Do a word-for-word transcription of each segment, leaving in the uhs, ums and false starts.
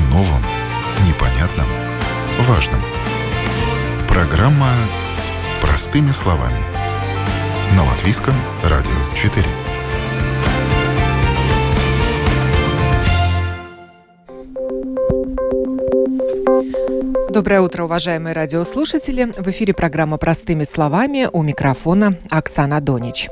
о новом, непонятном, важном. Программа «Простыми словами» на Латвийском радио четыре. Доброе утро, уважаемые радиослушатели. В эфире программа «Простыми словами». У микрофона Оксана Донич.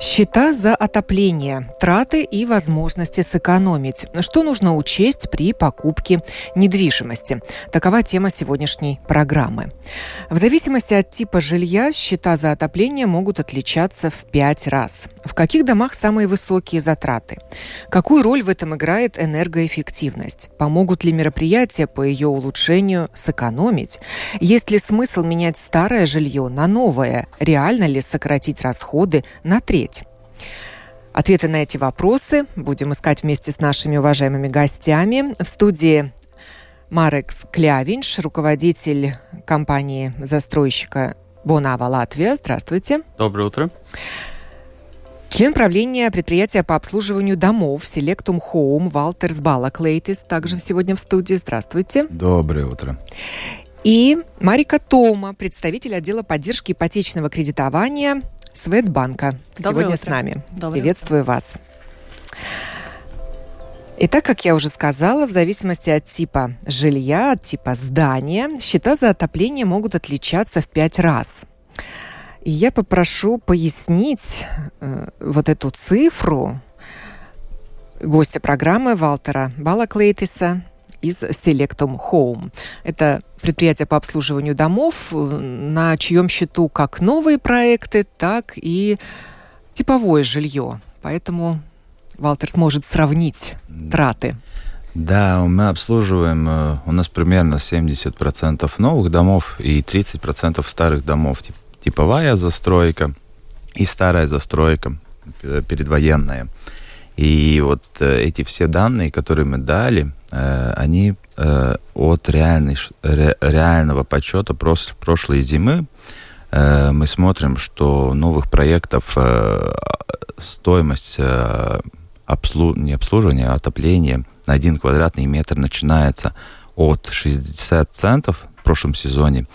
Счета за отопление, траты и возможности сэкономить. Что нужно учесть при покупке недвижимости? Такова тема сегодняшней программы. В зависимости от типа жилья счета за отопление могут отличаться в пять раз. В каких домах самые высокие затраты? Какую роль в этом играет энергоэффективность? Помогут ли мероприятия по ее улучшению сэкономить? Экономить? Есть ли смысл менять старое жилье на новое? Реально ли сократить расходы на треть? Ответы на эти вопросы будем искать вместе с нашими уважаемыми гостями. В студии Марекс Клявинш, руководитель компании застройщика Бонава Латвия. Здравствуйте. Доброе утро. Член правления предприятия по обслуживанию домов Selectum Home Валтерс Балаклейтис также сегодня в студии. Здравствуйте. Доброе утро. И Марика Тома, представитель отдела поддержки ипотечного кредитования Светбанка. Доброе сегодня утро. С нами. Доброе Приветствую утро. Вас. Итак, как я уже сказала, в зависимости от типа жилья, от типа здания, счета за отопление могут отличаться в пять раз. И я попрошу пояснить э, вот эту цифру гостя программы Валтера Балаклейтиса из Selectum Home. Это предприятие по обслуживанию домов, на чьем счету как новые проекты, так и типовое жилье. Поэтому Валтер сможет сравнить траты. Да, мы обслуживаем, у нас примерно семьдесят процентов новых домов и тридцать процентов старых домов, типа. Типовая застройка и старая застройка, предвоенная. И вот эти все данные, которые мы дали, они от реальной, реального подсчета прошлой зимы. Мы смотрим, что новых проектов стоимость обслу... не обслуживания, а отопления на один квадратный метр начинается от шестидесяти центов в прошлом сезоне,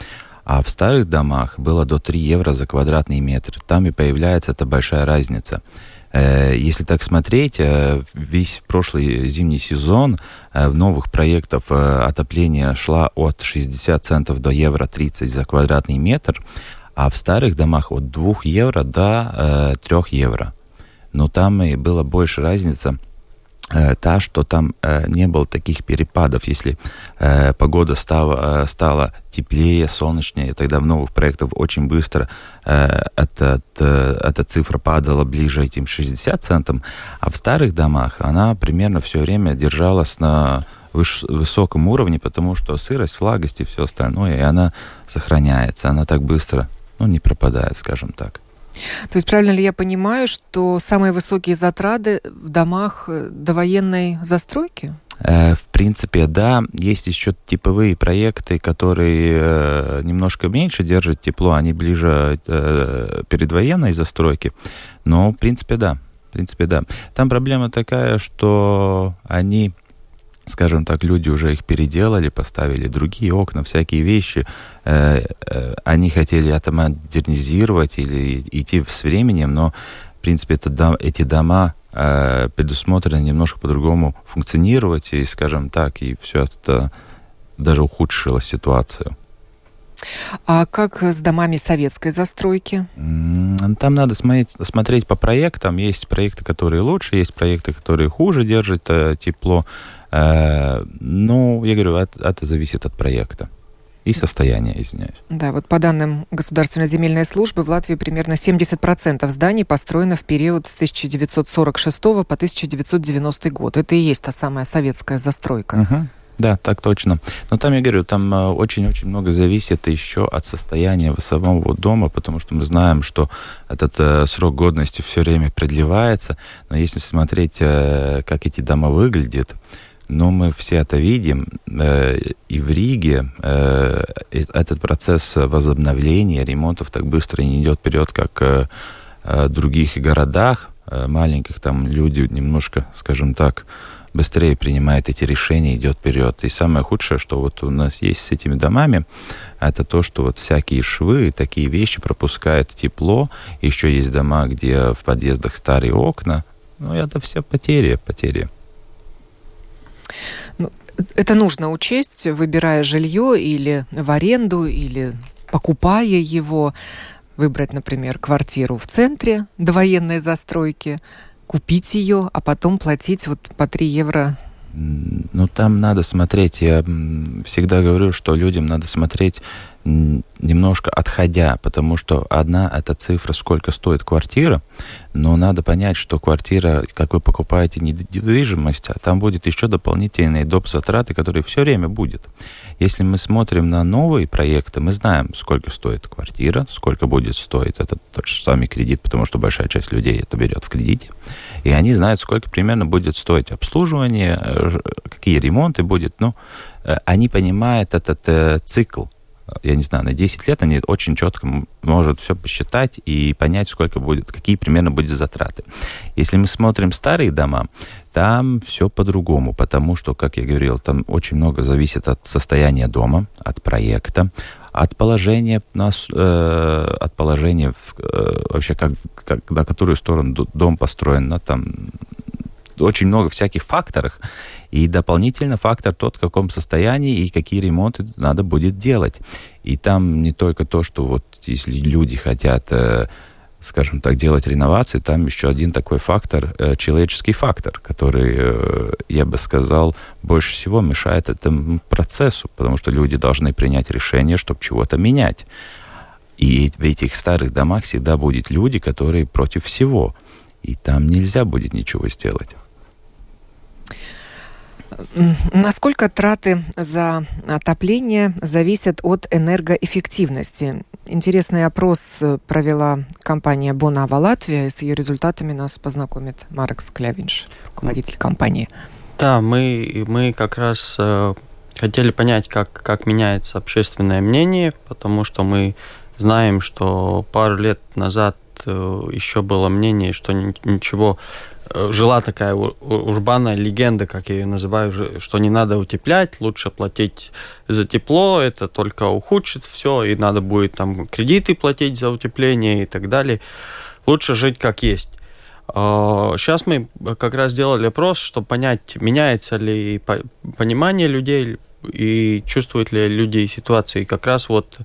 а в старых домах было до трёх евро за квадратный метр. Там и появляется эта большая разница. Если так смотреть, весь прошлый зимний сезон в новых проектах отопление шло от шестидесяти центов до евро тридцать за квадратный метр, а в старых домах от двух евро до трёх евро. Но там и была больше разница. Та, что там э, не было таких перепадов, если э, погода стала, стала теплее, солнечнее, тогда в новых проектах очень быстро э, этот, э, эта цифра падала ближе этим шестидесяти центам, а в старых домах она примерно все время держалась на выш, высоком уровне, потому что сырость, влагость и все остальное, и она сохраняется, она так быстро, ну, не пропадает, скажем так. То есть правильно ли я понимаю, что самые высокие затраты в домах довоенной застройки? В принципе, да. Есть еще типовые проекты, которые немножко меньше держат тепло, они ближе предвоенной застройки. Но, в принципе, да. В принципе, да. Там проблема такая, что они... Скажем так, люди уже их переделали, поставили другие окна, всякие вещи. Они хотели это модернизировать или идти с временем, но, в принципе, это, эти дома предусмотрены немножко по-другому функционировать, и, скажем так, и все это даже ухудшило ситуацию. А как с домами советской застройки? Там надо смотреть, смотреть по проектам. Есть проекты, которые лучше, есть проекты, которые хуже держат тепло. Ну, я говорю, это, это зависит от проекта и состояния, извиняюсь. Да, вот по данным Государственной земельной службы, в Латвии примерно семьдесят процентов зданий построено в период с тысяча девятьсот сорок шестого по тысяча девятьсот девяностый год. Это и есть та самая советская застройка. Угу. Да, так точно. Но там, я говорю, там очень-очень много зависит еще от состояния самого дома, потому что мы знаем, что этот э, срок годности все время продлевается. Но если смотреть, э, как эти дома выглядят, ну, мы все это видим. Э, и в Риге э, этот процесс возобновления, ремонтов так быстро не идет вперед, как э, в других городах. маленьких, там люди немножко, скажем так, быстрее принимают эти решения, идет вперед. И самое худшее, что вот у нас есть с этими домами, это то, что вот всякие швы и такие вещи пропускают тепло. Еще есть дома, где в подъездах старые окна. Ну, это все потери, потери. Ну, это нужно учесть, выбирая жилье или в аренду, или покупая его. Выбрать, например, квартиру в центре довоенной застройки, купить ее, а потом платить вот по три евро. Ну, там надо смотреть. Я всегда говорю, что людям надо смотреть немножко отходя, потому что одна эта цифра, сколько стоит квартира, но надо понять, что квартира, как вы покупаете недвижимость, а там будет еще дополнительные доп. Затраты, которые все время будут. Если мы смотрим на новые проекты, мы знаем, сколько стоит квартира, сколько будет стоить этот тот же самый кредит, потому что большая часть людей это берет в кредите, и они знают, сколько примерно будет стоить обслуживание, какие ремонты будут. Ну, они понимают этот э, цикл. Я не знаю, на десять лет они очень четко могут все посчитать и понять, сколько будет, какие примерно будут затраты. Если мы смотрим старые дома, там все по-другому, потому что, как я говорил, там очень много зависит от состояния дома, от проекта, от положения, нас, э, от положения в, э, вообще, как, как, на которую сторону дом построен, но там очень много всяких факторов. И дополнительно фактор тот, в каком состоянии и какие ремонты надо будет делать. И там не только то, что вот если люди хотят, скажем так, делать реновации, там еще один такой фактор, человеческий фактор, который, я бы сказал, больше всего мешает этому процессу, потому что люди должны принять решение, чтобы чего-то менять. И в этих старых домах всегда будут люди, которые против всего. И там нельзя будет ничего сделать. Насколько траты за отопление зависят от энергоэффективности? Интересный опрос провела компания «Бонава Латвия», и с ее результатами нас познакомит Марекс Клявинш, руководитель компании. Да, мы, мы как раз э, хотели понять, как, как меняется общественное мнение, потому что мы знаем, что пару лет назад э, еще было мнение, что ни, ничего... Жила такая урбанная легенда, как я ее называю, что не надо утеплять, лучше платить за тепло, это только ухудшит все, и надо будет там кредиты платить за утепление и так далее. Лучше жить как есть. Сейчас мы как раз делали опрос, чтобы понять, меняется ли понимание людей и чувствуют ли люди ситуации. Как раз вот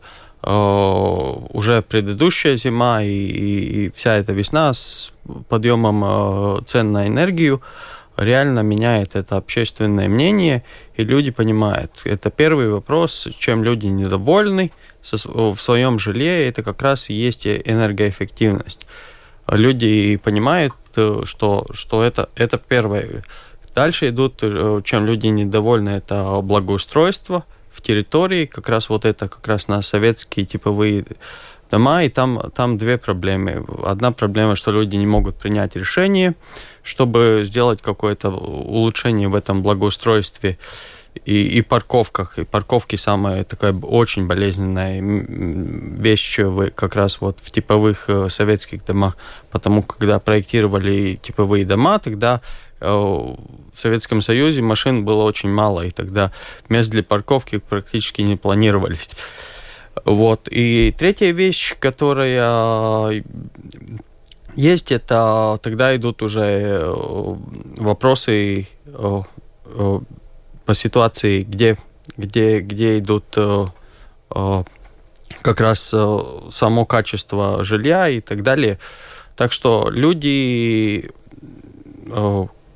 уже предыдущая зима и, и, и вся эта весна с подъемом цен на энергию реально меняет это общественное мнение, и люди понимают. Это первый вопрос, чем люди недовольны в своем жилье, это как раз и есть энергоэффективность. Люди понимают, что, что это, это первое. Дальше идут, чем люди недовольны, это благоустройство в территории, как раз вот это как раз на советские типовые дома, и там, там две проблемы. Одна проблема, что люди не могут принять решение, чтобы сделать какое-то улучшение в этом благоустройстве и, и парковках. И парковки самая такая очень болезненная вещь как раз вот в типовых советских домах, потому когда проектировали типовые дома, тогда в Советском Союзе машин было очень мало, и тогда мест для парковки практически не планировались. Вот. И третья вещь, которая есть, это тогда идут уже вопросы по ситуации, где, где, где идут как раз само качество жилья и так далее. Так что люди...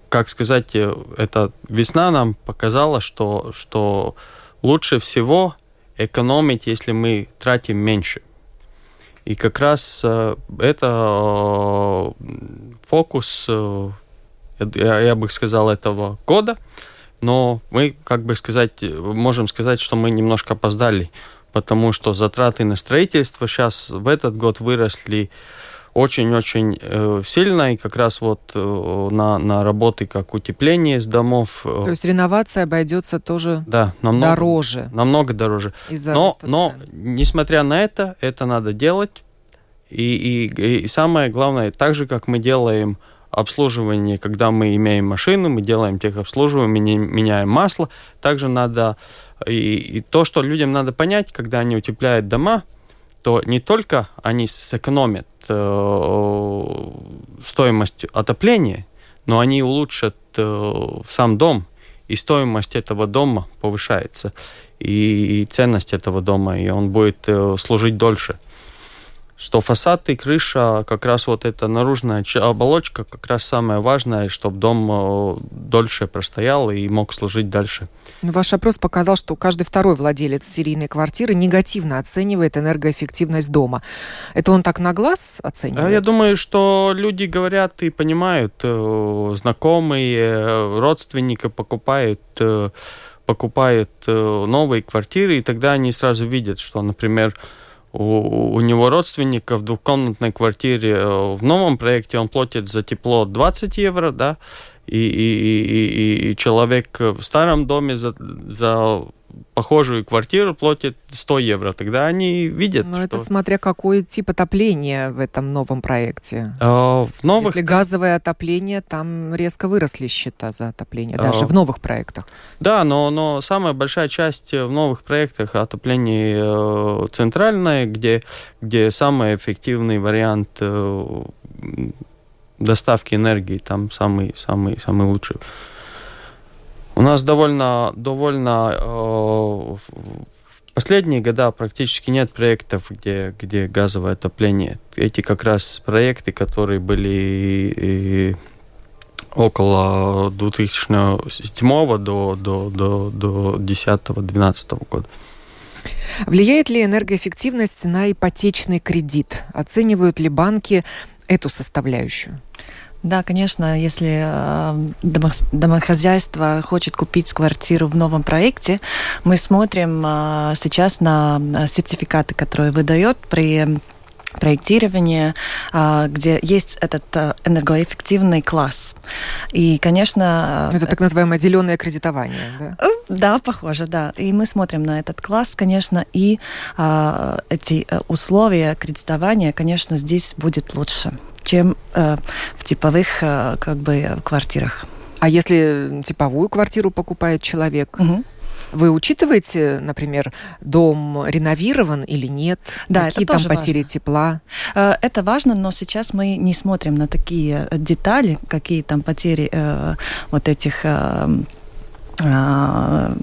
Как сказать, эта весна нам показала, что, что лучше всего экономить, если мы тратим меньше. И как раз это фокус, я бы сказал, этого года. Но мы, как бы сказать, можем сказать, что мы немножко опоздали, потому что затраты на строительство сейчас в этот год выросли очень-очень э, сильно, и как раз вот э, на, на работы, как утепление из домов. Э, То есть реновация обойдется тоже да, намного, дороже. Намного дороже. Но, но, несмотря на это, это надо делать. И, и, и самое главное, так же, как мы делаем обслуживании, когда мы имеем машину, мы делаем техобслуживание, меняем масло. Также надо... И, и то, что людям надо понять, когда они утепляют дома, то не только они сэкономят э, стоимость отопления, но они улучшат э, сам дом, и стоимость этого дома повышается, и, и ценность этого дома, и он будет э, служить дольше. Что фасад и крыша, как раз вот эта наружная оболочка, как раз самое важное, чтобы дом дольше простоял и мог служить дальше. Но ваш опрос показал, что каждый второй владелец серийной квартиры негативно оценивает энергоэффективность дома. Это он так на глаз оценивает? Я думаю, что люди говорят и понимают. Знакомые, родственники покупают... покупают новые квартиры, и тогда они сразу видят, что, например, У, у него родственника в двухкомнатной квартире в новом проекте, он платит за тепло двадцать евро, да, и, и, и, и человек в старом доме за, за похожую квартиру платит сто евро. Тогда они видят, Но что... это смотря какой тип отопления в этом новом проекте. А, в новых... Если газовое отопление, там резко выросли счета за отопление, а... даже в новых проектах. Да, но, но самая большая часть в новых проектах отопление центральное, где, где самый эффективный вариант доставки энергии, там самый, самый, самый лучший. У нас довольно, довольно э, в последние годы практически нет проектов, где, где газовое отопление. Эти как раз проекты, которые были около две тысячи седьмого до, до, до, до две тысячи десятого - две тысячи двенадцатого года. Влияет ли энергоэффективность на ипотечный кредит? Оценивают ли банки эту составляющую? Да, конечно, если домохозяйство хочет купить квартиру в новом проекте, мы смотрим сейчас на сертификаты, которые выдает при проектирование, где есть этот энергоэффективный класс. И, конечно... Это так называемое зеленое кредитование, да? Да, похоже, да. И мы смотрим на этот класс, конечно, и эти условия кредитования, конечно, здесь будет лучше, чем в типовых, как бы, квартирах. А если типовую квартиру покупает человек... Угу. Вы учитываете, например, дом реновирован или нет? Да, какие там потери тепла? Это важно, но сейчас мы не смотрим на такие детали, какие там потери э, вот этих... Э, э,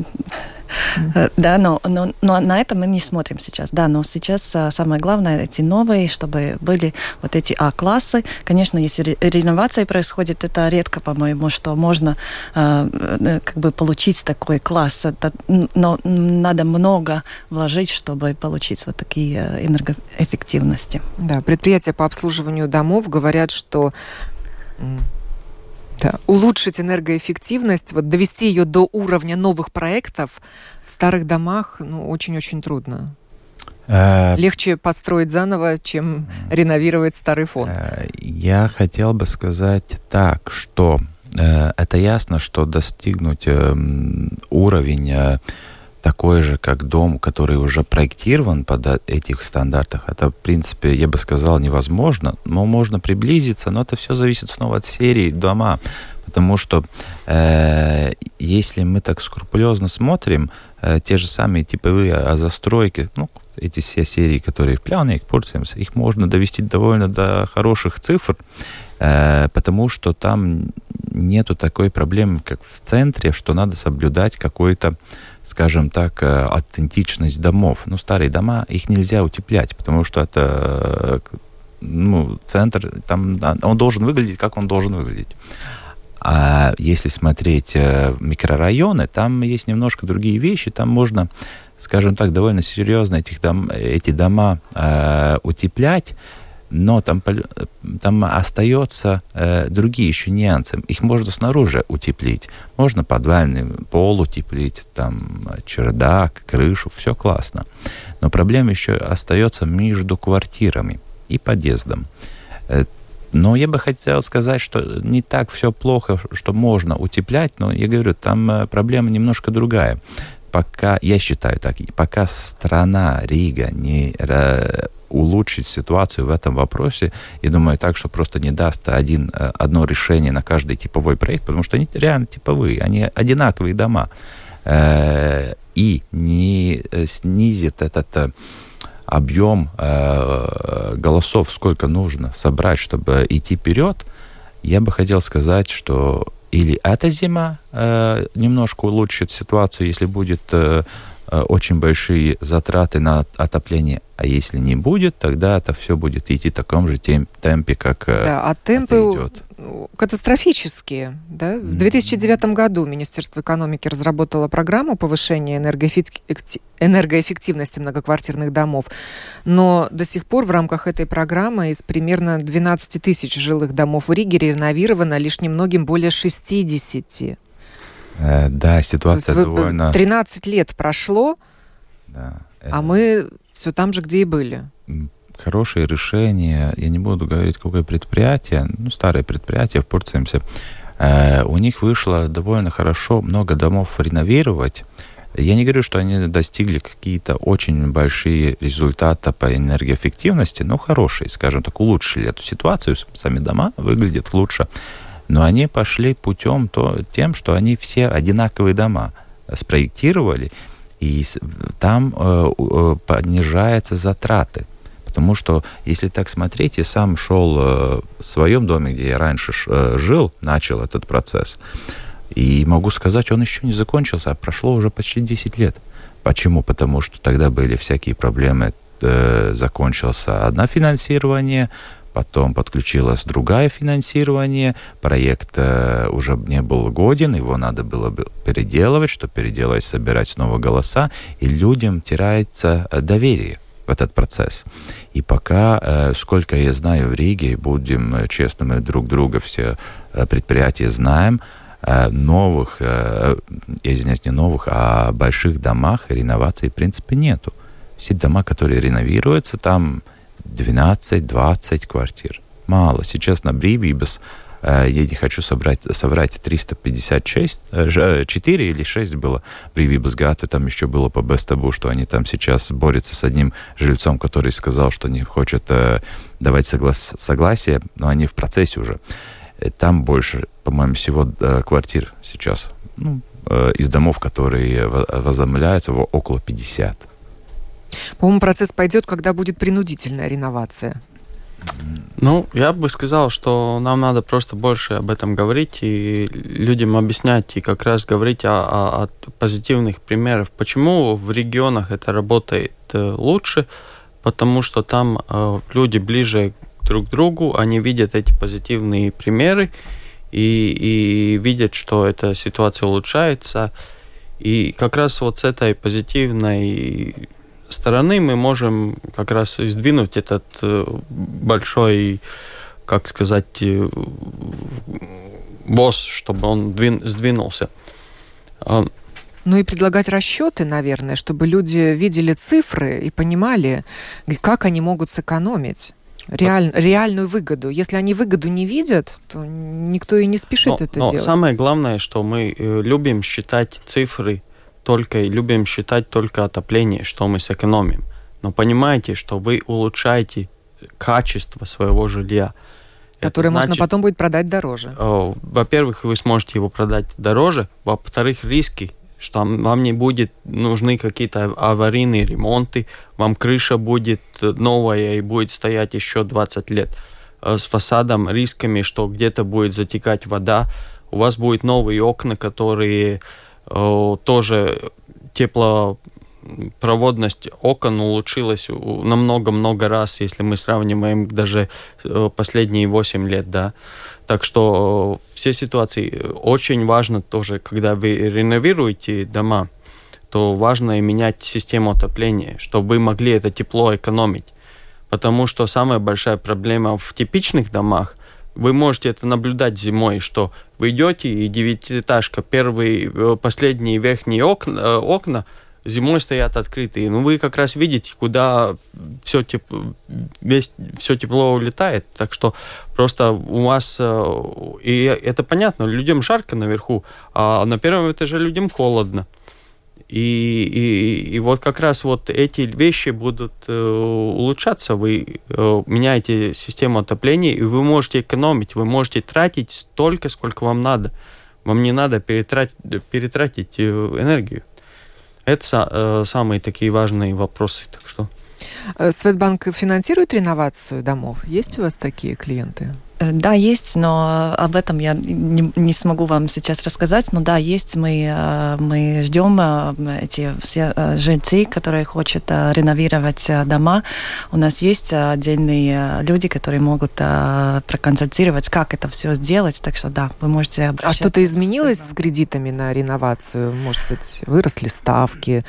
Mm-hmm. Да, но, но, но на это мы не смотрим сейчас. Да, но сейчас самое главное эти новые, чтобы были вот эти А-классы. Конечно, если реновация происходит, это редко, по-моему, что можно э, как бы получить такой класс. Это, но надо много вложить, чтобы получить вот такие энергоэффективности. Да, предприятия по обслуживанию домов говорят, что... Да. Улучшить энергоэффективность, вот довести ее до уровня новых проектов в старых домах, ну, очень-очень трудно. Э- Легче построить заново, чем э- реновировать старый фонд. Э- я хотел бы сказать так, что э- это ясно, что достигнуть э- уровень э- такой же, как дом, который уже проектирован под этих стандартах, это, в принципе, я бы сказал, невозможно, но можно приблизиться, но это все зависит снова от серии дома, потому что э, если мы так скрупулезно смотрим, э, те же самые типовые а застройки, ну, эти все серии, которые в плане, их пользуемся, их можно довести довольно до хороших цифр, э, потому что там нету такой проблемы, как в центре, что надо соблюдать какой-то, скажем так, аутентичность домов. Ну, старые дома, их нельзя утеплять, потому что это, ну, центр, там, он должен выглядеть, как он должен выглядеть. А если смотреть микрорайоны, там есть немножко другие вещи, там можно, скажем так, довольно серьезно этих дом, эти дома э, утеплять, но там, там остаются э, другие еще нюансы. Их можно снаружи утеплить, можно подвальный пол утеплить, там чердак, крышу, все классно. Но проблема еще остается между квартирами и подъездом. Но я бы хотел сказать, что не так все плохо, что можно утеплять, но я говорю, там проблема немножко другая. пока, я считаю так, пока страна Рига не улучшит ситуацию в этом вопросе, и думаю так, что просто не даст один, одно решение на каждый типовой проект, потому что они реально типовые, они одинаковые дома, и не снизит этот объем голосов, сколько нужно собрать, чтобы идти вперед, я бы хотел сказать, что или эта зима э, немножко улучшит ситуацию, если будет э, очень большие затраты на отопление, а если не будет, тогда это все будет идти в таком же темпе, как э, да, а темпы идет. Катастрофические. Да? В две тысячи девятом году Министерство экономики разработало программу повышения энергоэффективности многоквартирных домов. Но до сих пор в рамках этой программы из примерно двенадцати тысяч жилых домов в Риге реновировано лишь немногим более шестидесяти. Э, да, ситуация довольно... тринадцать лет прошло, да, это... а мы все там же, где и были. Хорошее решение, я не буду говорить, какое предприятие, ну, старое предприятие в Порцемсе, э, у них вышло довольно хорошо много домов реновировать. Я не говорю, что они достигли какие-то очень большие результаты по энергоэффективности, но хорошие, скажем так, улучшили эту ситуацию, сами дома выглядят лучше, но они пошли путем то, тем, что они все одинаковые дома спроектировали, и там э, э, понижаются затраты. Потому что, если так смотреть, я сам шел э, в своем доме, где я раньше ш, э, жил, начал этот процесс. И могу сказать, он еще не закончился, а прошло уже почти десять лет. Почему? Потому что тогда были всякие проблемы. Э, закончилось одно финансирование, потом подключилось другое финансирование, проект э, уже не был годен, его надо было переделывать, что переделывать, собирать снова голоса, и людям теряется доверие в этот процесс. И пока, э, сколько я знаю в Риге, будем честными друг друга, все предприятия знаем, э, новых, э, я извиняюсь, не новых, а больших домах реновации в принципе нету. Все дома, которые реновируются, там двенадцать-двадцать квартир. Мало. Сейчас на Брибибас э, я не хочу собрать, собрать триста пятьдесят шесть, э, четыре или шесть было Брибибас Гатве, там еще было по Бестабу, что они там сейчас борются с одним жильцом, который сказал, что не хочет э, давать соглас, согласие, но они в процессе уже. Там больше, по-моему, всего э, квартир сейчас, ну, э, из домов, которые возобновляются, около пятидесяти. По-моему, процесс пойдет, когда будет принудительная реновация. Ну, я бы сказал, что нам надо просто больше об этом говорить и людям объяснять, и как раз говорить о, о, о позитивных примерах. Почему в регионах это работает лучше? Потому что там люди ближе друг к другу, они видят эти позитивные примеры и, и видят, что эта ситуация улучшается. И как раз вот с этой позитивной стороны мы можем как раз сдвинуть этот большой, как сказать, босс, чтобы он двин, сдвинулся. Ну и предлагать расчеты, наверное, чтобы люди видели цифры и понимали, как они могут сэкономить реаль, реальную выгоду. Если они выгоду не видят, то никто и не спешит но, это но делать. Самое главное, что мы любим считать цифры, только и любим считать только отопление, что мы сэкономим. Но понимаете, что вы улучшаете качество своего жилья. Которое значит, можно потом будет продать дороже. О, во-первых, вы сможете его продать дороже. Во-вторых, риски, что вам не будет нужны какие-то аварийные ремонты. Вам крыша будет новая и будет стоять еще двадцать лет. С фасадом рисками, что где-то будет затекать вода. У вас будут новые окна, которые... тоже теплопроводность окон улучшилась на много-много раз, если мы сравниваем даже последние восемь лет, да. Так что все ситуации очень важно тоже, когда вы реновируете дома, то важно и менять систему отопления, чтобы вы могли это тепло экономить. Потому что самая большая проблема в типичных домах, вы можете это наблюдать зимой, что вы идете, и девятиэтажка, первые, последние верхние окна, окна зимой стоят открытые. Ну, вы как раз видите, куда все тепло, весь, все тепло улетает. Так что просто у вас... И это понятно, людям жарко наверху, а на первом этаже людям холодно. И, и, и вот как раз вот эти вещи будут э, улучшаться. Вы э, меняете систему отопления, и вы можете экономить, вы можете тратить столько, сколько вам надо. Вам не надо перетратить, перетратить энергию. Это э, самые такие важные вопросы. Так что. Светбанк финансирует реновацию домов? Есть у вас такие клиенты? Да, есть, но об этом я не, не смогу вам сейчас рассказать. Но да, есть, мы, мы ждем эти все жильцы, которые хотят реновировать дома. У нас есть отдельные люди, которые могут проконсультировать, как это все сделать. Так что да, вы можете обращаться. А что-то изменилось с кредитами на реновацию? Может быть, выросли ставки?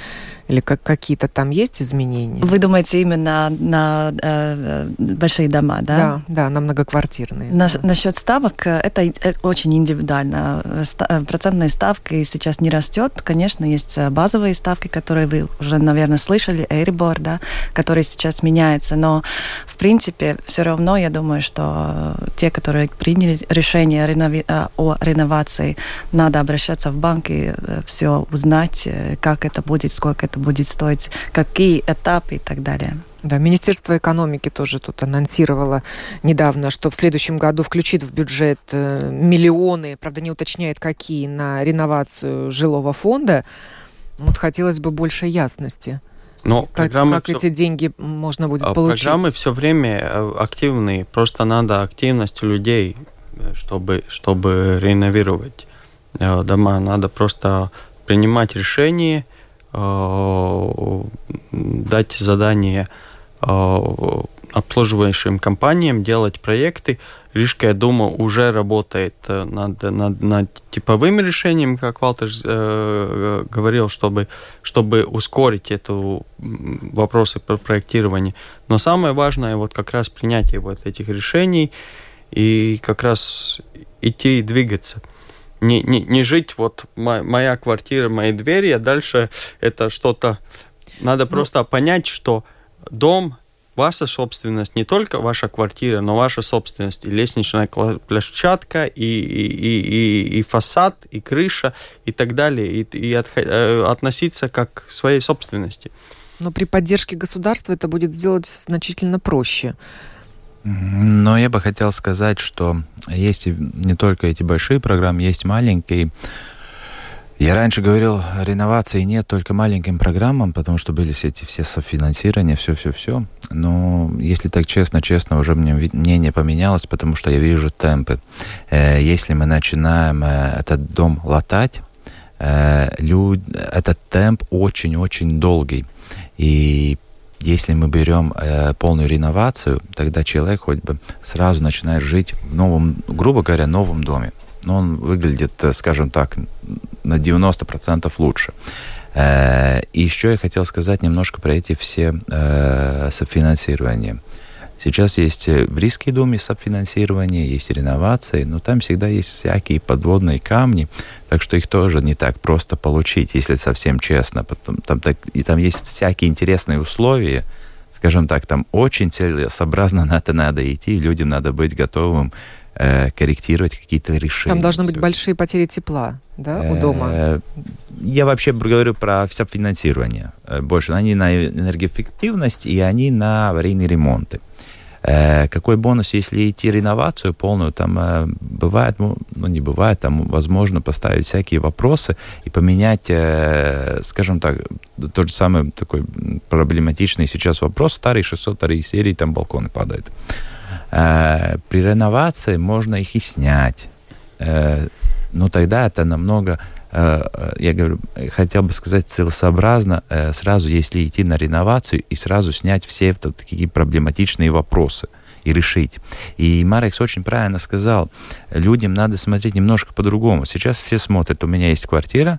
Или как, какие-то там есть изменения? Вы думаете именно на, на большие дома, да? Да, да, на многоквартирные. На, да. Насчет ставок, это очень индивидуально. Процентная ставка сейчас не растет. Конечно, есть базовые ставки, которые вы уже, наверное, слышали, Euribor, да, который сейчас меняется. Но, в принципе, все равно, я думаю, что те, которые приняли решение ренови... о реновации, надо обращаться в банк и все узнать, как это будет, сколько это будет стоить, какие этапы и так далее. Да, Министерство экономики тоже тут анонсировало недавно, что в следующем году включит в бюджет миллионы, правда, не уточняет, какие, на реновацию жилого фонда. Вот хотелось бы больше ясности. Но как как все... эти деньги можно будет программы получить? Программы все время активные, просто надо активность людей, чтобы, чтобы реновировать дома. Надо просто принимать решения, дать задание обслуживающим компаниям делать проекты. Рижская дума уже работает над, над, над типовым решением, как Валтерс э, говорил, чтобы, чтобы ускорить эту вопросы про проектирование. Но самое важное вот как раз принятие вот этих решений и как раз идти и двигаться. Не, не, не жить вот моя квартира, мои двери, а дальше это что-то... Надо просто ну... понять, что дом... Ваша собственность, не только ваша квартира, но ваша собственность, и лестничная площадка, и, и, и, и фасад, и крыша, и так далее, и, и от, относиться как к своей собственности. Но при поддержке государства это будет сделать значительно проще. Но я бы хотел сказать, что есть не только эти большие программы, есть маленькие. Я раньше говорил, реновации нет только маленьким программам, потому что были все эти все софинансирования, все-все-все. Но если так честно-честно, уже мне мнение поменялось, потому что я вижу темпы. Если мы начинаем этот дом латать, этот темп очень-очень долгий. И если мы берем э, полную реновацию, тогда человек хоть бы сразу начинает жить в новом, грубо говоря, новом доме. Но он выглядит, скажем так, на девяносто процентов лучше. И еще я хотел сказать немножко про эти все софинансирования. Сейчас есть в Рижской думе софинансирование, есть реновации, но там всегда есть всякие подводные камни, так что их тоже не так просто получить, если совсем честно. Там, так, и там есть всякие интересные условия, скажем так, там очень целесообразно на это надо идти, людям надо быть готовым корректировать какие-то решения. Там должны быть большие потери тепла, да, у дома? Я вообще говорю про все финансирование. Больше они на энергоэффективность и они на аварийные ремонты. Какой бонус, если идти реновацию полную, там бывает, ну не бывает, там возможно поставить всякие вопросы и поменять, скажем так, тот же самый такой проблематичный сейчас вопрос, старый шестьсот второй серии, там балконы падают. При реновации можно их и снять. Но тогда это намного, я говорю, хотел бы сказать, целесообразно сразу, если идти на реновацию и сразу снять все такие проблематичные вопросы и решить. И Марекс очень правильно сказал, людям надо смотреть немножко по-другому. Сейчас все смотрят, у меня есть квартира,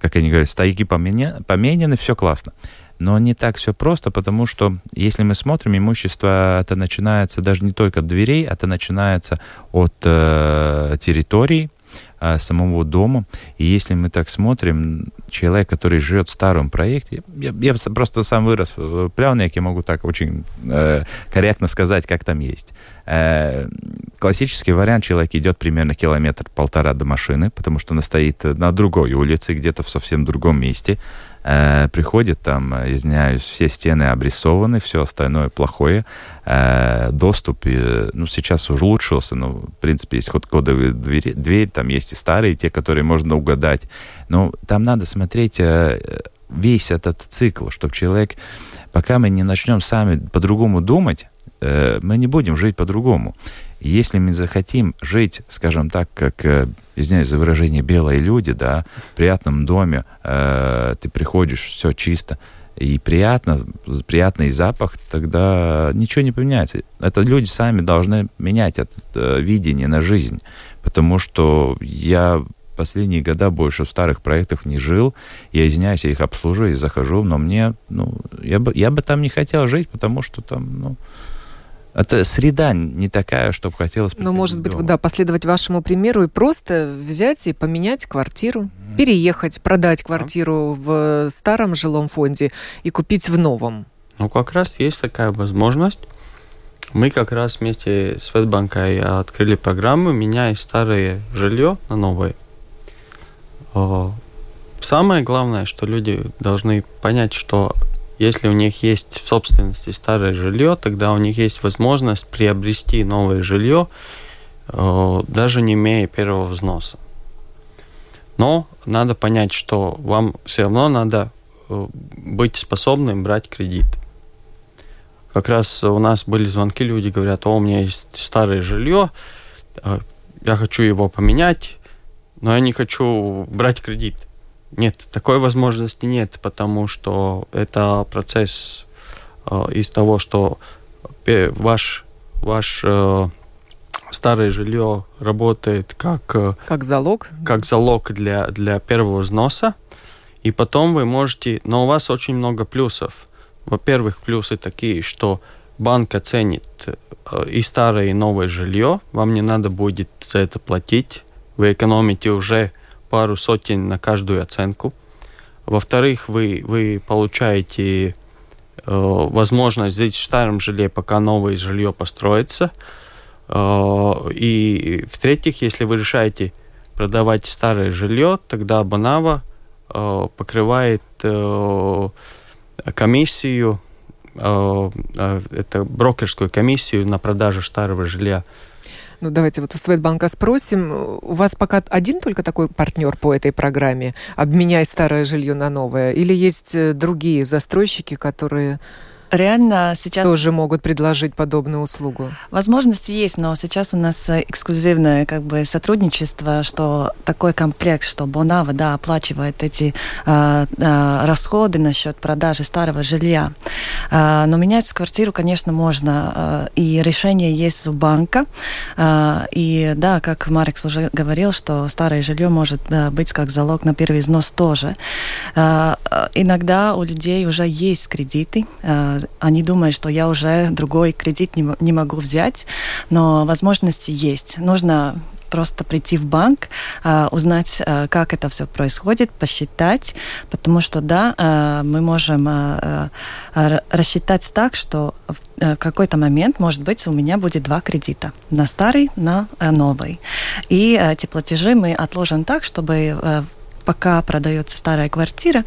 как они говорят, стояки поменены, все классно. Но не так все просто, потому что, если мы смотрим, имущество, это начинается даже не только от дверей, это начинается от э, территории, а, самого дома. И если мы так смотрим, человек, который живет в старом проекте, я, я просто сам вырос в Пляунике, я могу так очень э, корректно сказать, как там есть. Э, классический вариант, человек идет примерно километр-полтора до машины, потому что она стоит на другой улице, где-то в совсем другом месте. Приходит, там, извиняюсь, все стены обрисованы, все остальное плохое. Доступ, ну, сейчас уже улучшился, но, в принципе, есть хоть кодовые двери, дверь, там есть и старые, те, которые можно угадать. Но там надо смотреть весь этот цикл, чтобы человек, пока мы не начнем сами по-другому думать, мы не будем жить по-другому. Если мы захотим жить, скажем так, как, извиняюсь за выражение, белые люди, да, в приятном доме, э, ты приходишь, все чисто, и приятно, приятный запах, тогда ничего не поменяется. Это люди сами должны менять это э, видение на жизнь, потому что я последние года больше в старых проектах не жил, я, извиняюсь, я их обслужу и захожу, но мне, ну, я бы, я бы там не хотел жить, потому что там, ну... Это среда не такая, чтобы хотелось... Ну, может быть, дома. Да, последовать вашему примеру и просто взять и поменять квартиру, mm. переехать, продать квартиру mm. в старом жилом фонде и купить в новом. Ну, как раз есть такая возможность. Мы как раз вместе с Светбанкой открыли программу, меняя старое жилье на новое. Самое главное, что люди должны понять, что... Если у них есть в собственности старое жилье, тогда у них есть возможность приобрести новое жилье, даже не имея первого взноса. Но надо понять, что вам все равно надо быть способным брать кредит. Как раз у нас были звонки, люди говорят: о, у меня есть старое жилье, я хочу его поменять, но я не хочу брать кредит. Нет, такой возможности нет, потому что это процесс э, из того, что ваш, ваш э, старое жилье работает как, э, как залог, как залог для, для первого взноса, и потом вы можете... Но у вас очень много плюсов. Во-первых, плюсы такие, что банк оценит э, и старое, и новое жилье, вам не надо будет за это платить, вы экономите уже пару сотен на каждую оценку. Во-вторых, вы, вы получаете э, возможность жить в старом жилье, пока новое жилье построится. Э, и в-третьих, если вы решаете продавать старое жилье, тогда Бонава э, покрывает э, комиссию, э, это брокерскую комиссию на продажу старого жилья. Ну, давайте вот у Светбанка спросим. У вас пока один только такой партнер по этой программе? Обменяй старое жилье на новое? Или есть другие застройщики, которые... Реально сейчас... Тоже могут предложить подобную услугу. Возможности есть, но сейчас у нас эксклюзивное, как бы, сотрудничество, что такой комплект, что Бонава, да, оплачивает эти э, э, расходы насчет продажи старого жилья. Э, но менять квартиру, конечно, можно. Э, и решение есть у банка. Э, и да, как Марекс уже говорил, что старое жилье может э, быть как залог на первый взнос тоже. Э, иногда у людей уже есть кредиты, э, они думают, что я уже другой кредит не, не могу взять, но возможности есть. Нужно просто прийти в банк, э, узнать, э, как это все происходит, посчитать, потому что, да, э, мы можем э, э, рассчитать так, что в какой-то момент, может быть, у меня будет два кредита, на старый, на э, новый. И э, эти платежи мы отложим так, чтобы... Э, пока продается старая квартира,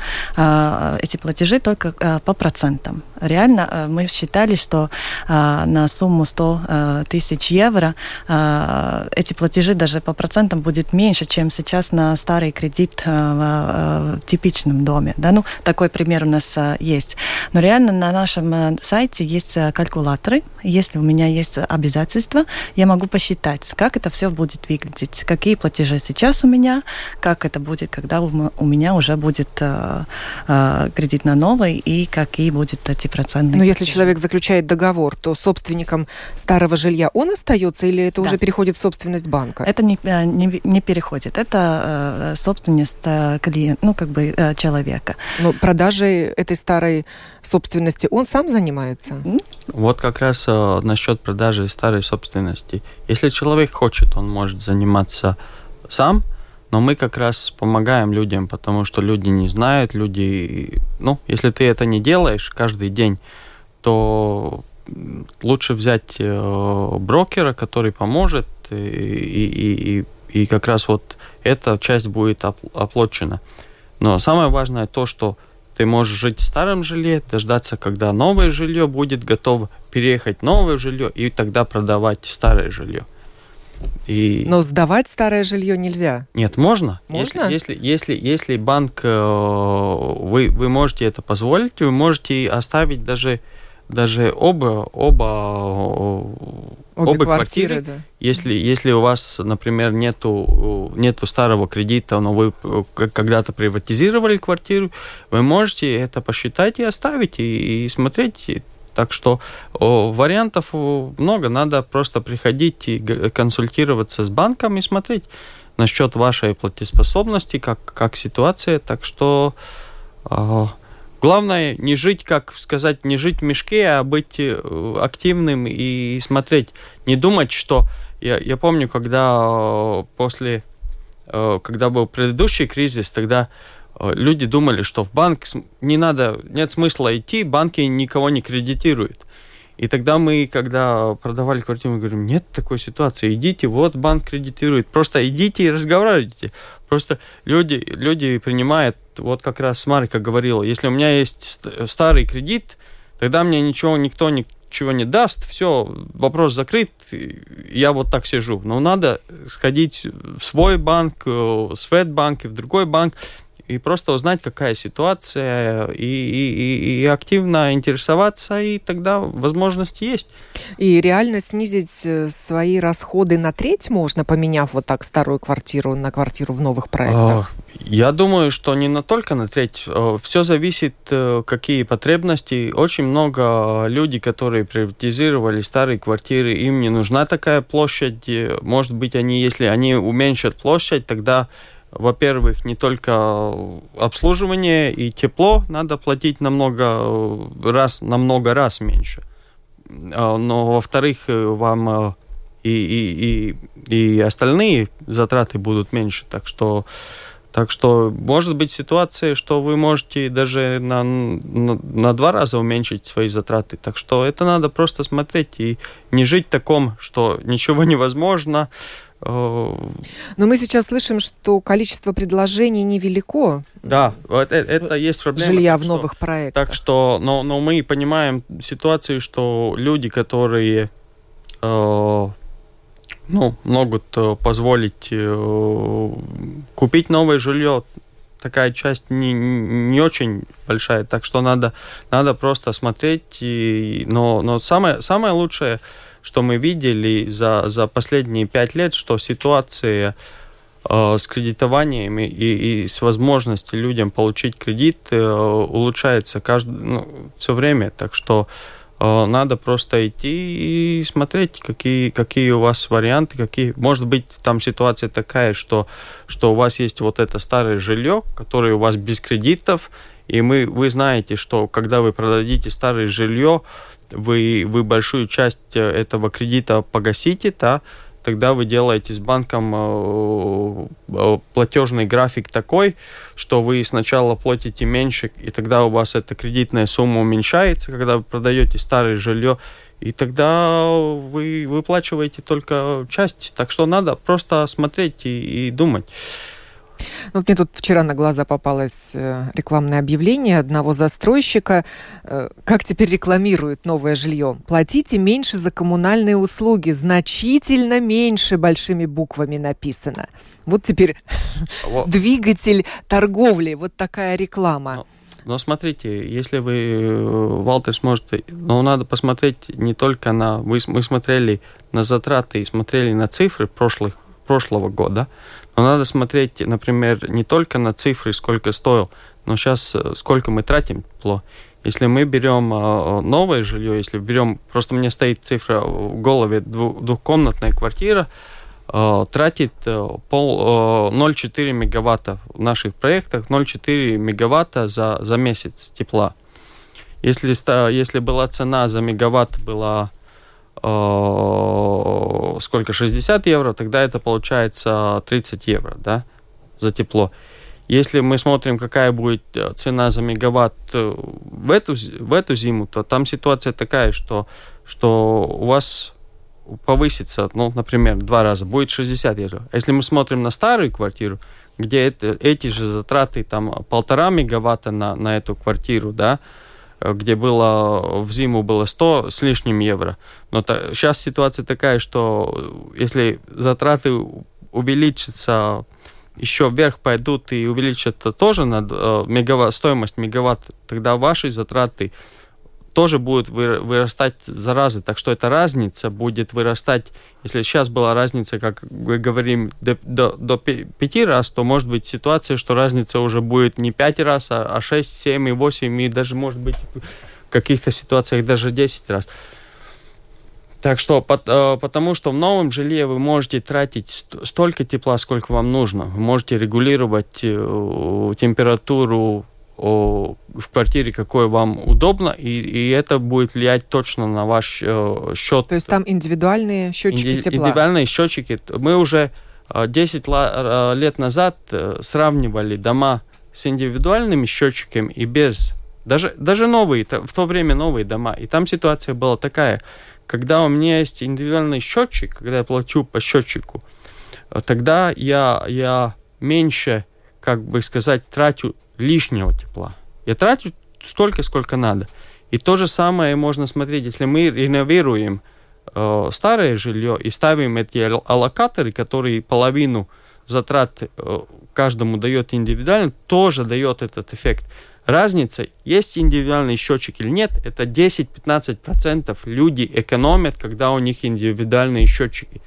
эти платежи только по процентам. Реально мы считали, что на сумму сто тысяч евро эти платежи даже по процентам будет меньше, чем сейчас на старый кредит в типичном доме. Да? Ну, такой пример у нас есть. Но реально на нашем сайте есть калькуляторы. Если у меня есть обязательства, я могу посчитать, как это все будет выглядеть, какие платежи сейчас у меня, как это будет, когда когда у меня уже будет э, э, кредит на новый и какие будут эти процентные. Но если человек заключает договор, то собственником старого жилья он остается или это да. уже переходит в собственность банка? Это не, не, не переходит. Это э, собственность э, клиента, ну, как бы э, человека. Но продажей этой старой собственности он сам занимается? Mm-hmm. Вот как раз э, насчет продажи старой собственности. Если человек хочет, он может заниматься сам. Но мы как раз помогаем людям, потому что люди не знают, люди... Ну, если ты это не делаешь каждый день, то лучше взять брокера, который поможет, и, и, и, и как раз вот эта часть будет оплачена. Но самое важное то, что ты можешь жить в старом жилье, дождаться, когда новое жилье будет готово, переехать в новое жилье и тогда продавать старое жилье. И... Но сдавать старое жилье нельзя. Нет, можно. Можно? Если, если, если, если банк, вы, вы можете это позволить, вы можете оставить даже, даже оба, оба, обе, обе квартиры. квартиры да. если, если у вас, например, нету, нету старого кредита, но вы когда-то приватизировали квартиру, вы можете это посчитать и оставить, и, и смотреть. Так что о, вариантов много, надо просто приходить и консультироваться с банком и смотреть насчет вашей платежеспособности, как, как ситуация. Так что э, главное не жить, как сказать, не жить в мешке, а быть активным и смотреть. Не думать, что... Я, я помню, когда после... Когда был предыдущий кризис, тогда... Люди думали, что в банк не надо, нет смысла идти, банки никого не кредитируют. И тогда мы, когда продавали квартиру, мы говорим, нет такой ситуации, идите, вот банк кредитирует, просто идите и разговаривайте. Просто люди, люди принимают, вот как раз Марика говорила, если у меня есть старый кредит, тогда мне ничего, никто ничего не даст, все, вопрос закрыт, я вот так сижу. Но надо сходить в свой банк, в Светбанк и в другой банк, и просто узнать, какая ситуация, и, и, и активно интересоваться, и тогда возможности есть. И реально снизить свои расходы на треть можно, поменяв вот так старую квартиру на квартиру в новых проектах? Я думаю, что не на только на треть. Все зависит, какие потребности. Очень много людей, которые приватизировали старые квартиры, им не нужна такая площадь. Может быть, они, если они уменьшат площадь, тогда... Во-первых, не только обслуживание и тепло надо платить намного раз, намного раз меньше. Но, во-вторых, вам и, и, и, и остальные затраты будут меньше. Так что, так что может быть ситуация, что вы можете даже на, на, на два раза уменьшить свои затраты. Так что это надо просто смотреть и не жить в таком, что ничего невозможно. Но мы сейчас слышим, что количество предложений невелико. Да, это, это есть проблема. Жилья в новых что, проектах. Так что, но, но мы понимаем ситуацию, что люди, которые э, ну, могут позволить э, купить новое жилье, такая часть не, не очень большая. Так что надо, надо просто смотреть. И, но но самое, самое лучшее... что мы видели за, за последние пять лет, что ситуация э, с кредитованием и, и с возможностью людям получить кредит э, улучшается кажд... ну, все время. Так что э, надо просто идти и смотреть, какие, какие у вас варианты, какие... Может быть, там ситуация такая, что, что у вас есть вот это старое жилье, которое у вас без кредитов, и мы, вы знаете, что когда вы продадите старое жилье, Вы, вы большую часть этого кредита погасите, да? Тогда вы делаете с банком платежный график такой, что вы сначала платите меньше, и тогда у вас эта кредитная сумма уменьшается, когда вы продаете старое жилье, и тогда вы выплачиваете только часть. Так что надо просто смотреть и, и думать. Ну, вот мне тут вчера на глаза попалось рекламное объявление одного застройщика. Как теперь рекламируют новое жилье? Платите меньше за коммунальные услуги. Значительно меньше, большими буквами написано. Вот теперь вот. Двигатель торговли. Вот такая реклама. Но, но смотрите, если вы, Валтер, сможете... Но надо посмотреть не только на... Вы, мы смотрели на затраты и смотрели на цифры прошлых, прошлого года. Но надо смотреть, например, не только на цифры, сколько стоил, но сейчас сколько мы тратим тепло. Если мы берем новое жилье, если берем, просто мне стоит цифра в голове, двухкомнатная квартира тратит пол, ноль целых четыре мегаватта в наших проектах, ноль целых четыре мегаватта за, за месяц тепла. Если, если была цена за мегаватт была... сколько, шестьдесят евро, тогда это получается тридцать евро, да? за тепло. Если мы смотрим, какая будет цена за мегаватт в эту, в эту зиму, то там ситуация такая, что, что у вас повысится, ну, например, в два раза, будет шестьдесят евро. А если мы смотрим на старую квартиру, где это, эти же затраты, там, полтора мегаватта на, на эту квартиру, да, где было, в зиму было сто с лишним евро. Но та, сейчас ситуация такая, что если затраты увеличатся, еще вверх пойдут и увеличатся тоже на, э, мегаватт, стоимость мегаватта, тогда ваши затраты тоже будут вы, вырастать за разы. Так что эта разница будет вырастать. Если сейчас была разница, как мы говорим, до, до, до пяти раз, то может быть ситуация, что разница уже будет не пять раз, а, а шесть, семь и восемь, и даже, может быть, в каких-то ситуациях даже десять раз. Так что, потому что в новом жилье вы можете тратить столько тепла, сколько вам нужно. Вы можете регулировать температуру в квартире, какой вам удобно, и, и это будет влиять точно на ваш счет. То есть там индивидуальные счетчики Инди- тепла? Индивидуальные счетчики. Мы уже десять лет назад сравнивали дома с индивидуальными счетчиками и без. Даже, даже новые, в то время новые дома. И там ситуация была такая... Когда у меня есть индивидуальный счетчик, когда я плачу по счетчику, тогда я, я меньше, как бы сказать, трачу лишнего тепла. Я трачу столько, сколько надо. И то же самое можно смотреть, если мы реновируем э, старое жилье и ставим эти аллокаторы, которые половину затрат э, каждому дает индивидуально, тоже дает этот эффект. Разница, есть индивидуальный счетчик или нет, это десять-пятнадцать процентов люди экономят, когда у них индивидуальные счетчики.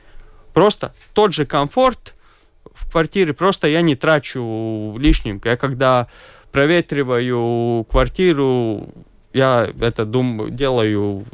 Просто тот же комфорт в квартире, просто я не трачу лишним. Я когда проветриваю квартиру, я это думаю, делаю,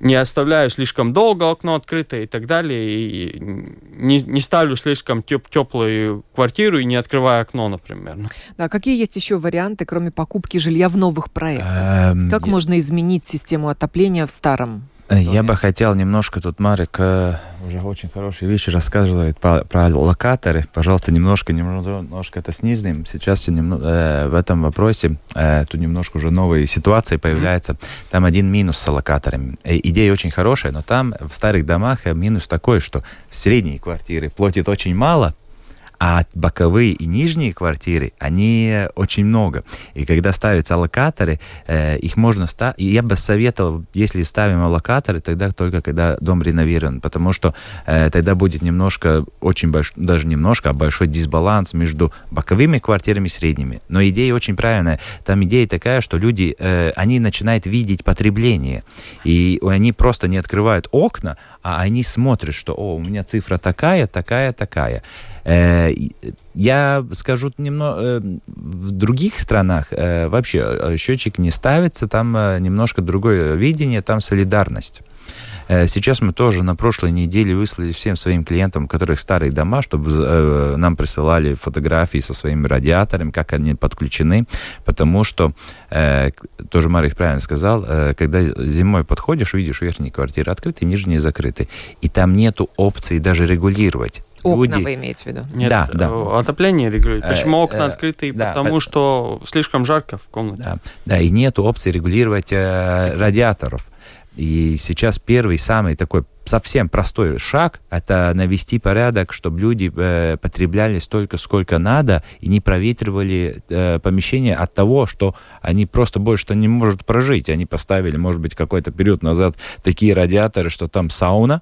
не оставляю слишком долго окно открыто и так далее, и не, не ставлю слишком теп- теплую квартиру и не открываю окно, например. Да, какие есть еще варианты, кроме покупки жилья в новых проектах? Эм, как я... можно изменить систему отопления в старом доме? Я бы хотел немножко, тут Марик уже очень хорошие вещи рассказывает про, про локаторы. Пожалуйста, немножко, немножко это снизим. Сейчас э, в этом вопросе э, тут немножко уже новые ситуации появляются. Mm-hmm. Там один минус с локаторами. Идея очень хорошая, но там в старых домах минус такой, что средние квартиры платят очень мало, а боковые и нижние квартиры, они очень много. И когда ставятся аллокаторы, э, их можно ставить... Я бы советовал, если ставим аллокаторы, тогда только когда дом реновирован, потому что э, тогда будет немножко, очень больш... даже немножко, а большой дисбаланс между боковыми квартирами и средними. Но идея очень правильная. Там идея такая, что люди, э, они начинают видеть потребление. И они просто не открывают окна, а они смотрят, что «О, у меня цифра такая, такая, такая». Я скажу немного, в других странах вообще счетчик не ставится, там немножко другое видение, там солидарность. Сейчас мы тоже на прошлой неделе выслали всем своим клиентам, у которых старые дома, чтобы нам присылали фотографии со своими радиаторами, как они подключены, потому что, тоже Марик правильно сказал, когда зимой подходишь, видишь, верхние квартиры открыты, нижние закрыты, и там нету опции даже регулировать. Окна люди... вы имеете в виду? Нет, да, да. Отопление регулирует. Почему окна открыты? Да, Потому это... что слишком жарко в комнате. Да, да, и нет опции регулировать э, радиаторов. И сейчас первый, самый такой совсем простой шаг – это навести порядок, чтобы люди э, потребляли столько, сколько надо, и не проветривали э, помещение от того, что они просто больше не могут прожить. Они поставили, может быть, какой-то период назад такие радиаторы, что там сауна,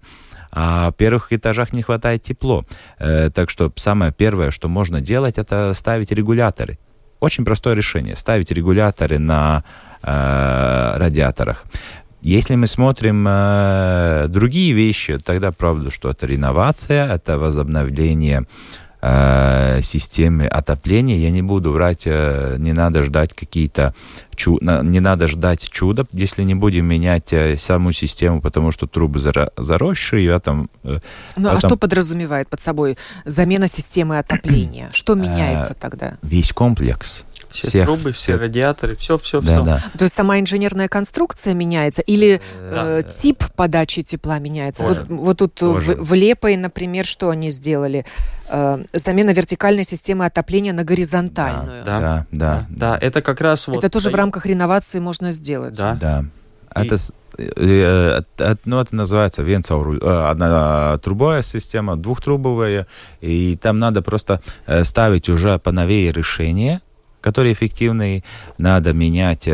а в первых этажах не хватает тепла. Э, так что самое первое, что можно делать, это ставить регуляторы. Очень простое решение. Ставить регуляторы на э, радиаторах. Если мы смотрим э, другие вещи, тогда правда, что это реновация, это возобновление э, системы отопления. Я не буду врать, э, не надо ждать какие-то... Чу... Не надо ждать чуда, если не будем менять саму систему, потому что трубы зара... заросшие. И этом, ну, этом... а что подразумевает под собой замена системы отопления? Что меняется тогда? Весь комплекс. все всех, трубы, все, все радиаторы, все-все-все. Да, да. То есть сама инженерная конструкция меняется или да, э, да. тип подачи тепла меняется? Вот, вот тут в, в Лепой, например, что они сделали? Э, замена вертикальной системы отопления на горизонтальную. Да, да, да. да, да. да. Это как раз вот... Это тоже да. в рамках реновации можно сделать. Да, да. И... Это... Ну, это называется венцауру, однотрубовая система, двухтрубовая, и там надо просто ставить уже поновее решения, которые эффективные, надо менять.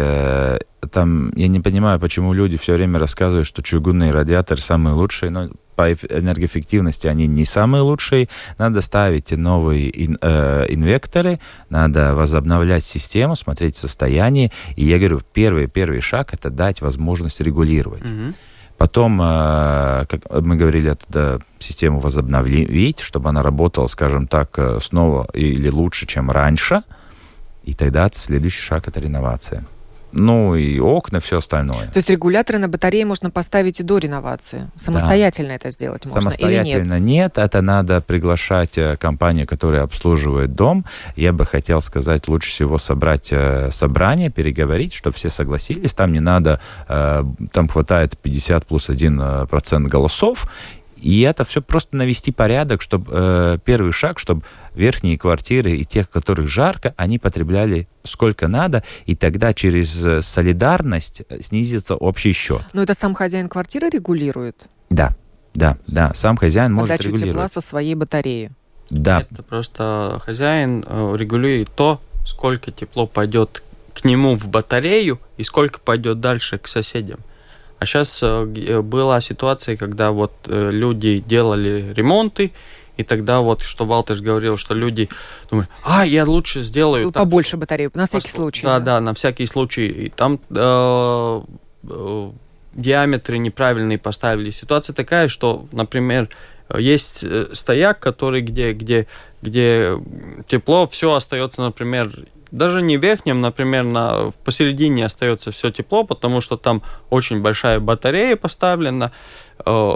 Там, я не понимаю, почему люди все время рассказывают, что чугунные радиаторы самые лучшие, но по энергоэффективности они не самые лучшие. Надо ставить новые ин, э, инвекторы, надо возобновлять систему, смотреть состояние. И я говорю, первый, первый шаг – это дать возможность регулировать. Mm-hmm. Потом, как мы говорили, тогда систему возобновить, чтобы она работала, скажем так, снова или лучше, чем раньше. И тогда следующий шаг – это реновация. Ну и окна, все остальное. То есть регуляторы на батарее можно поставить и до реновации? Самостоятельно да. это сделать можно Самостоятельно или нет? Самостоятельно нет. Это надо приглашать компанию, которая обслуживает дом. Я бы хотел сказать, лучше всего собрать собрание, переговорить, чтобы все согласились. Там не надо, там хватает пятьдесят плюс один процент голосов. И это все просто навести порядок, чтобы первый шаг, чтобы верхние квартиры и тех, которых жарко, они потребляли сколько надо, и тогда через солидарность снизится общий счет. Но это сам хозяин квартиры регулирует? Да, да, да, сам хозяин может регулировать. Подачу тепла со своей батареи? Да. Это просто хозяин регулирует то, сколько тепло пойдет к нему в батарею и сколько пойдет дальше к соседям. А сейчас была ситуация, когда вот люди делали ремонты, и тогда вот, что Валтерс говорил, что люди думали, а, я лучше сделаю... Там, побольше батареи, на всякий пос... случай. Да, да, да, на всякий случай. И там э, э, диаметры неправильные поставили. Ситуация такая, что, например, есть стояк, который, где, где, где тепло, все остается, например... Даже не в верхнем, например, на, посередине остается все тепло, потому что там очень большая батарея поставлена. Э,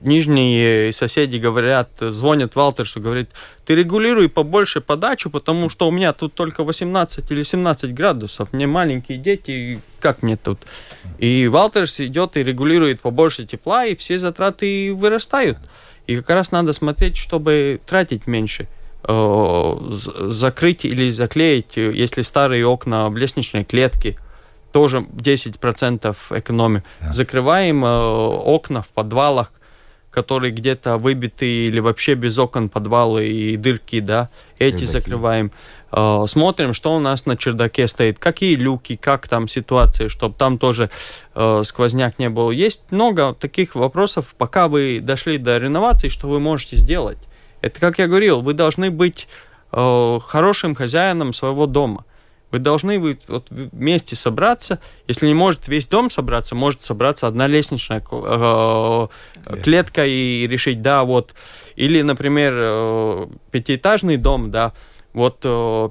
нижние соседи говорят, звонят Валтерсу, говорит, ты регулируй побольше подачу, потому что у меня тут только восемнадцать или семнадцать градусов, мне маленькие дети, как мне тут? И Валтерс идет и регулирует побольше тепла, и все затраты вырастают. И как раз надо смотреть, чтобы тратить меньше. Закрыть или заклеить, если старые окна в лестничной клетке, тоже десять процентов экономии. Да. Закрываем окна в подвалах, которые где-то выбиты или вообще без окон подвалы и дырки, да, эти чердаки. Закрываем. Смотрим, что у нас на чердаке стоит, какие люки, как там ситуация, чтобы там тоже сквозняк не было. Есть много таких вопросов, пока вы дошли до реновации, что вы можете сделать. Это, как я говорил, вы должны быть э, хорошим хозяином своего дома. Вы должны быть, вот, вместе собраться. Если не может весь дом собраться, может собраться одна лестничная э, клетка и решить, да, вот. Или, например, э, пятиэтажный дом, да, вот э,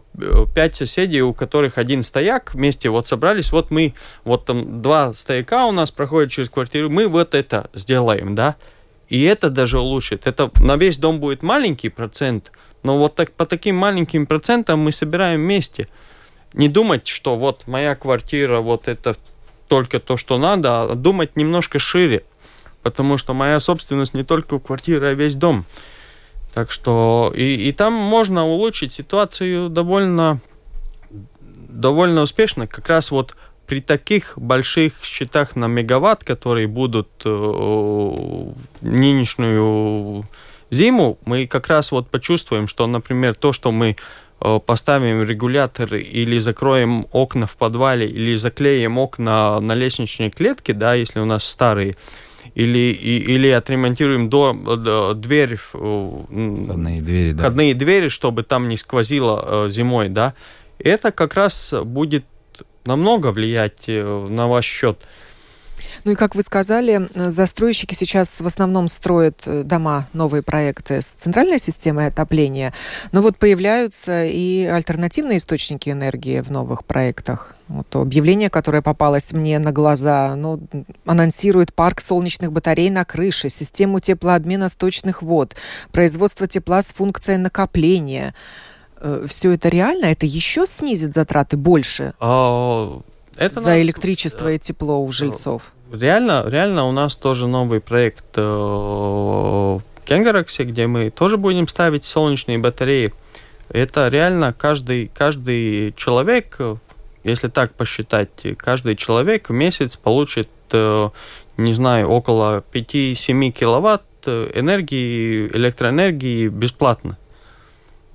пять соседей, у которых один стояк, вместе вот собрались, вот мы, вот там два стояка у нас проходят через квартиру, мы вот это сделаем, да. И это даже улучшит. Это на весь дом будет маленький процент, но вот так, по таким маленьким процентам мы собираем вместе. Не думать, что вот моя квартира, вот это только то, что надо, а думать немножко шире, потому что моя собственность не только квартира, а весь дом. Так что и, и там можно улучшить ситуацию довольно, довольно успешно, как раз вот при таких больших счетах на мегаватт, которые будут в нынешнюю зиму, мы как раз вот почувствуем, что, например, то, что мы поставим регулятор или закроем окна в подвале, или заклеим окна на лестничной клетке, да, если у нас старые, или, и, или отремонтируем до, до, дверь, входные двери, да. входные двери, чтобы там не сквозило зимой, да, это как раз будет намного влиять на ваш счет. Ну и, как вы сказали, застройщики сейчас в основном строят дома, новые проекты с центральной системой отопления, но вот появляются и альтернативные источники энергии в новых проектах. Вот объявление, которое попалось мне на глаза, ну, анонсирует парк солнечных батарей на крыше, систему теплообмена сточных вод, производство тепла с функцией накопления. все это реально? Это еще снизит затраты больше а, это за нас... электричество и тепло у жильцов? Реально, реально у нас тоже новый проект в Кенгараксе, где мы тоже будем ставить солнечные батареи. Это реально каждый, каждый человек, если так посчитать, каждый человек в месяц получит, не знаю, около пять-семь киловатт энергии, электроэнергии бесплатно.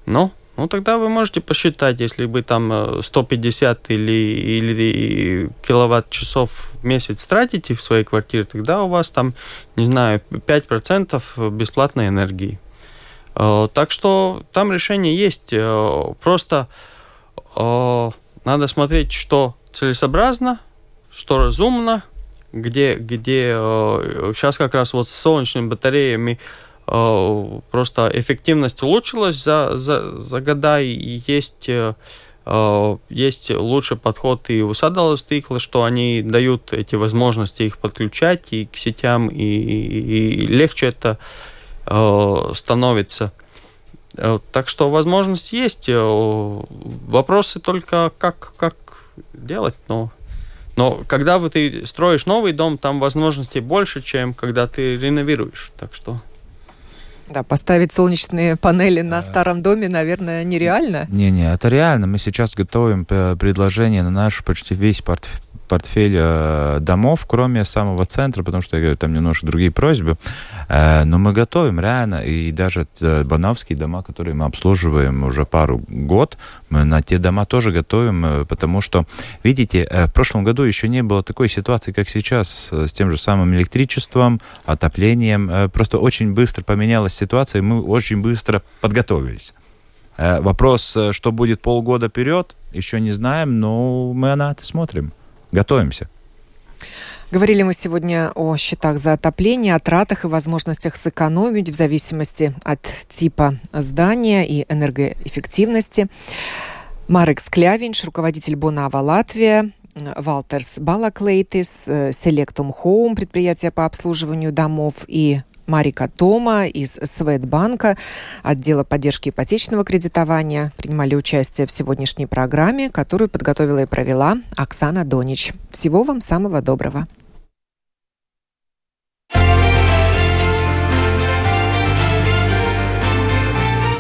Ну, ну, тогда вы можете посчитать, если вы там сто пятьдесят или, или киловатт-часов в месяц тратите в своей квартире, тогда у вас там, не знаю, пять процентов бесплатной энергии. Так что там решение есть. Просто надо смотреть, что целесообразно, что разумно, где, где сейчас как раз вот с солнечными батареями просто эффективность улучшилась за, за, за года, и есть, есть лучший подход и у садоводов, что они дают эти возможности их подключать и к сетям, и, и легче это становится. Так что возможность есть. Вопросы только, как, как делать. Но, но когда вы, ты строишь новый дом, там возможностей больше, чем когда ты реновируешь. Так что... Да, поставить солнечные панели на старом доме, наверное, нереально. Не-не, это реально. Мы сейчас готовим предложение на наш почти весь портфель. портфель домов, кроме самого центра, потому что я говорю, там немножко другие просьбы. Но мы готовим реально, и даже банавские дома, которые мы обслуживаем уже пару год, мы на те дома тоже готовим, потому что, видите, в прошлом году еще не было такой ситуации, как сейчас, с тем же самым электричеством, отоплением. Просто очень быстро поменялась ситуация, и мы очень быстро подготовились. Вопрос, что будет полгода вперед, еще не знаем, но мы на это смотрим. Готовимся. Говорили мы сегодня о счетах за отопление, о тратах и возможностях сэкономить в зависимости от типа здания и энергоэффективности. Марекс Клявинш, руководитель Бонава Латвия, Валтерс Балаклейтис, Selectum Home, предприятие по обслуживанию домов, и Марика Тома из Светбанка, отдела поддержки ипотечного кредитования, принимали участие в сегодняшней программе, которую подготовила и провела Оксана Донич. Всего вам самого доброго.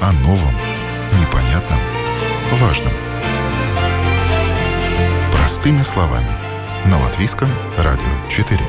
О новом, непонятном, важном. Простыми словами. На Латвийском радио четыре.